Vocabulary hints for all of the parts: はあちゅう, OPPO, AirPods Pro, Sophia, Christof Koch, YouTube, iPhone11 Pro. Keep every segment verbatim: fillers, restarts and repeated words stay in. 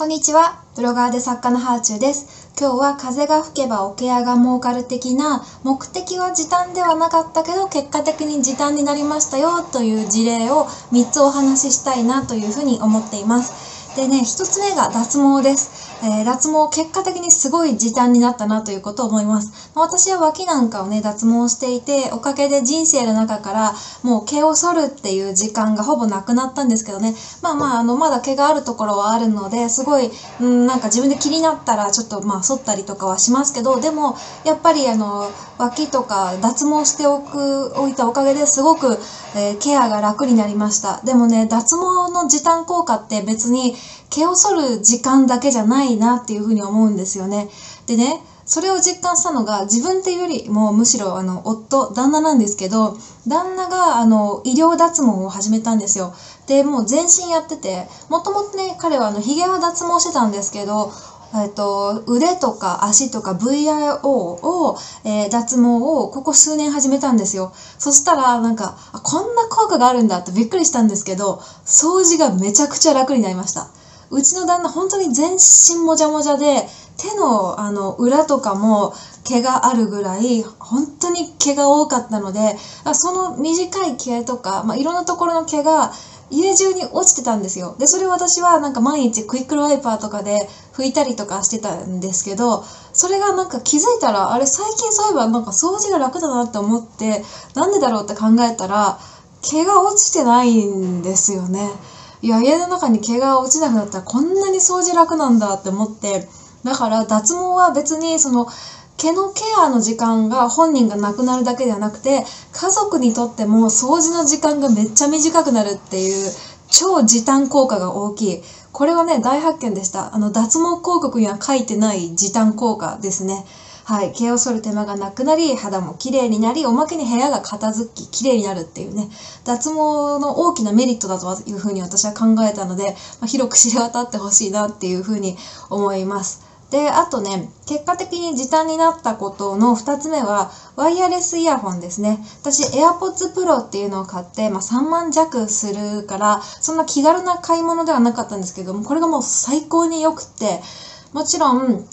こんにちは。ブロガーで作家のハーチューです。今日は風が吹けば桶屋が儲かる的な、目的は時短ではなかったけど結果的に時短になりましたよという事例をみっつお話ししたいなというふうに思っています。でね、ひとつめが脱毛です。えー、脱毛結果的にすごい時短になったなということを思います。まあ、私は脇なんかをね、脱毛していて、おかげで人生の中からもう毛を剃るっていう時間がほぼなくなったんですけどね。まあまあ、あの、まだ毛があるところはあるので、すごい、うんなんか自分で気になったらちょっとまあ剃ったりとかはしますけど、でもやっぱりあの脇とか脱毛しておくおいたおかげですごく、えー、ケアが楽になりました。でもね、脱毛の時短効果って別に毛を剃る時間だけじゃないなっていうふうに思うんですよね。でね、それを実感したのが自分っていうよりもむしろあの夫、旦那なんですけど、旦那があの医療脱毛を始めたんですよ。で、もう全身やってて、もともとね、彼はあの髭は脱毛してたんですけど、えっと、腕とか足とか ブイアールオー を、えー、脱毛をここ数年始めたんですよ。そしたらなんか、あ、こんな効果があるんだってびっくりしたんですけど、掃除がめちゃくちゃ楽になりました。うちの旦那本当に全身もじゃもじゃで、手のあの裏とかも毛があるぐらい本当に毛が多かったので、その短い毛とか、まあ、いろんなところの毛が家中に落ちてたんですよ。で、それを私はなんか毎日クイックルワイパーとかで拭いたりとかしてたんですけど、それがなんか気づいたら、あれ最近そういえばなんか掃除が楽だなって思って、なんでだろうって考えたら毛が落ちてないんですよね。いや、家の中に毛が落ちなくなったらこんなに掃除楽なんだって思って、だから脱毛は別にその毛のケアの時間が本人がなくなるだけではなくて、家族にとっても掃除の時間がめっちゃ短くなるっていう超時短効果が大きい。これはね、大発見でした。あの脱毛広告には書いてない時短効果ですね。はい、毛を剃る手間がなくなり、肌も綺麗になり、おまけに部屋が片付き綺麗になるっていうね、脱毛の大きなメリットだというふうに私は考えたので、まあ、広く知れ渡ってほしいなっていうふうに思います。で、あとね、結果的に時短になったことのふたつめは、ワイヤレスイヤホンですね。私、AirPods Pro っていうのを買って、まあ、さんまんじゃくするから、そんな気軽な買い物ではなかったんですけども、これがもう最高に良くって、もちろん、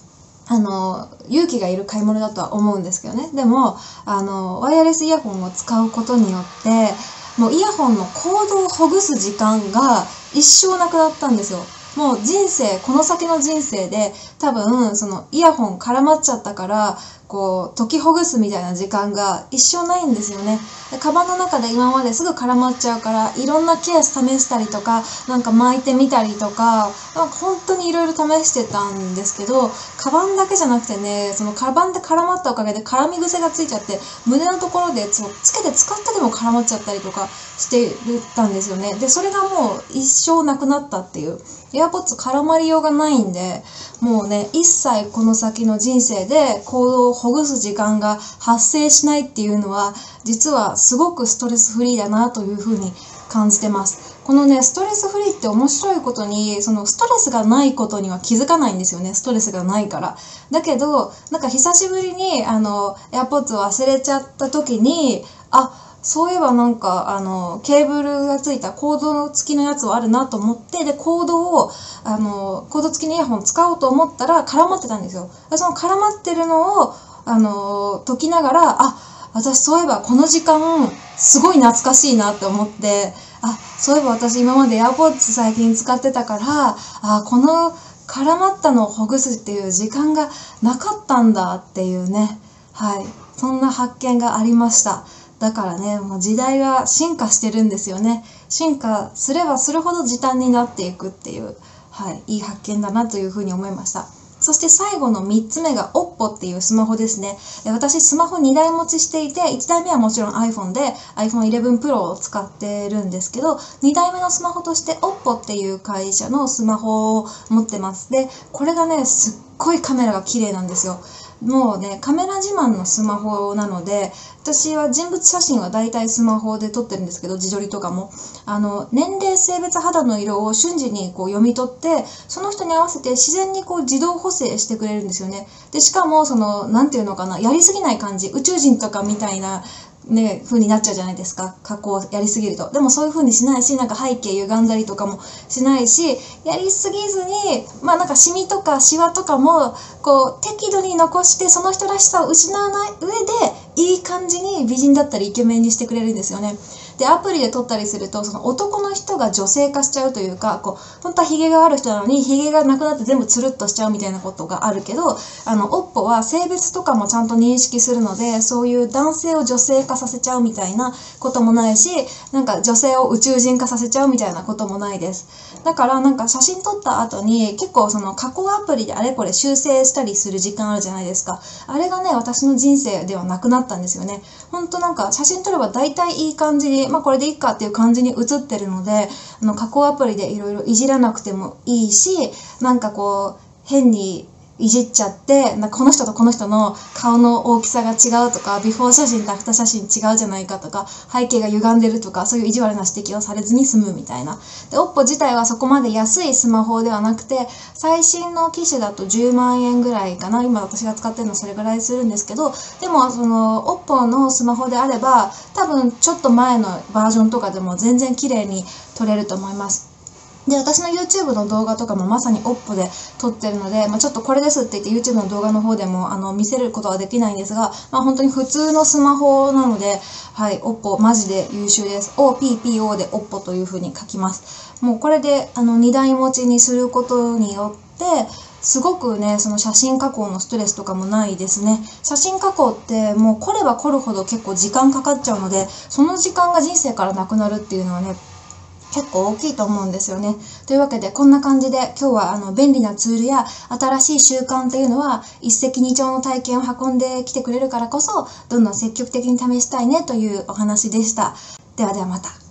あの、勇気がいる買い物だとは思うんですけどね。でも、あの、ワイヤレスイヤホンを使うことによって、もうイヤホンのコードをほぐす時間が一生なくなったんですよ。もう人生、この先の人生で多分そのイヤホン絡まっちゃったからこう解きほぐすみたいな時間が一生ないんですよね。で、カバンの中で今まですぐ絡まっちゃうからいろんなケース試したりとか、なんか巻いてみたりとか、なんか本当にいろいろ試してたんですけど、カバンだけじゃなくてね、そのカバンで絡まったおかげで絡み癖がついちゃって、胸のところでつけて使ってでも絡まっちゃったりとかしてたんですよね。で、それがもう一生なくなったっていう。エアポッツ絡まりようがないんで、もうね、一切この先の人生で行動をほぐす時間が発生しないっていうのは、実はすごくストレスフリーだなというふうに感じてます。このね、ストレスフリーって面白いことに、そのストレスがないことには気づかないんですよね。ストレスがないから。だけど、なんか久しぶりに、あの、エアポッツを忘れちゃった時に、あ、そういえばなんか、あの、ケーブルがついたコード付きのやつはあるなと思って、で、コードを、あの、コード付きのイヤホン使おうと思ったら絡まってたんですよ。その絡まってるのを、あの、解きながら、あ、私そういえばこの時間、すごい懐かしいなって思って、あ、そういえば私今まで AirPods 最近使ってたから、あ、この絡まったのをほぐすっていう時間がなかったんだっていうね。はい。そんな発見がありました。だからね、もう時代が進化してるんですよね。進化すればするほど時短になっていくっていう、はい、いい発見だなというふうに思いました。そして最後のみっつめが オッポ っていうスマホですね。私スマホにだい持ちしていて、いちだいめはもちろん iPhone で アイフォンイレブンプロ を使ってるんですけど、にだいめのスマホとして オッポ っていう会社のスマホを持ってます。で、これがね、すっごいカメラが綺麗なんですよ。もうね、カメラ自慢のスマホなので、私は人物写真は大体スマホで撮ってるんですけど、自撮りとかも。あの、年齢、性別、肌の色を瞬時にこう読み取って、その人に合わせて自然にこう自動補正してくれるんですよね。で、しかもその、なんていうのかな、やりすぎない感じ、宇宙人とかみたいな、ね、風になっちゃうじゃないですか。加工やりすぎると。でもそういう風にしないし、なんか背景歪んだりとかもしないし、やりすぎずに、まあなんかシミとかシワとかも、こう適度に残して、その人らしさを失わない上で、いい感じに美人だったりイケメンにしてくれるんですよね。で、アプリで撮ったりすると、その男の人が女性化しちゃうというか、こう、本当はヒゲがある人なのに、ヒゲがなくなって全部つるっとしちゃうみたいなことがあるけど、あの、オッポ は性別とかもちゃんと認識するので、そういう男性を女性化させちゃうみたいなこともないし、なんか女性を宇宙人化させちゃうみたいなこともないです。だからなんか写真撮った後に結構その加工アプリであれこれ修正したりする時間あるじゃないですか。あれがね、私の人生ではなくなったんですよね。ほんとなんか写真撮れば大体いい感じに、まあこれでいいかっていう感じに写ってるので、あの加工アプリでいろいろいじらなくてもいいし、なんかこう変にいじっちゃって、なんかこの人とこの人の顔の大きさが違うとか、ビフォー写真とアフター写真違うじゃないかとか、背景が歪んでるとか、そういう意地悪な指摘をされずに済むみたいな。で、オッポ 自体はそこまで安いスマホではなくて、最新の機種だとじゅうまんえんぐらいかな。今私が使ってるのそれぐらいするんですけど、でもその、オッポ のスマホであれば、多分ちょっと前のバージョンとかでも全然綺麗に撮れると思います。で、私の YouTube の動画とかもまさに オッポ で撮ってるので、まあ、ちょっとこれですって言って YouTube の動画の方でもあの見せることはできないんですが、まあ、本当に普通のスマホなので、はい、オッポ マジで優秀です。オーピーピーオー で オッポ という風に書きます。もうこれであのにだい持ちにすることによって、すごくね、その写真加工のストレスとかもないですね。写真加工ってもう凝れば凝るほど結構時間かかっちゃうので、その時間が人生からなくなるっていうのはね、結構大きいと思うんですよね。というわけで、こんな感じで今日はあの便利なツールや新しい習慣というのは一石二鳥の体験を運んできてくれるからこそ、どんどん積極的に試したいねというお話でした。ではではまた。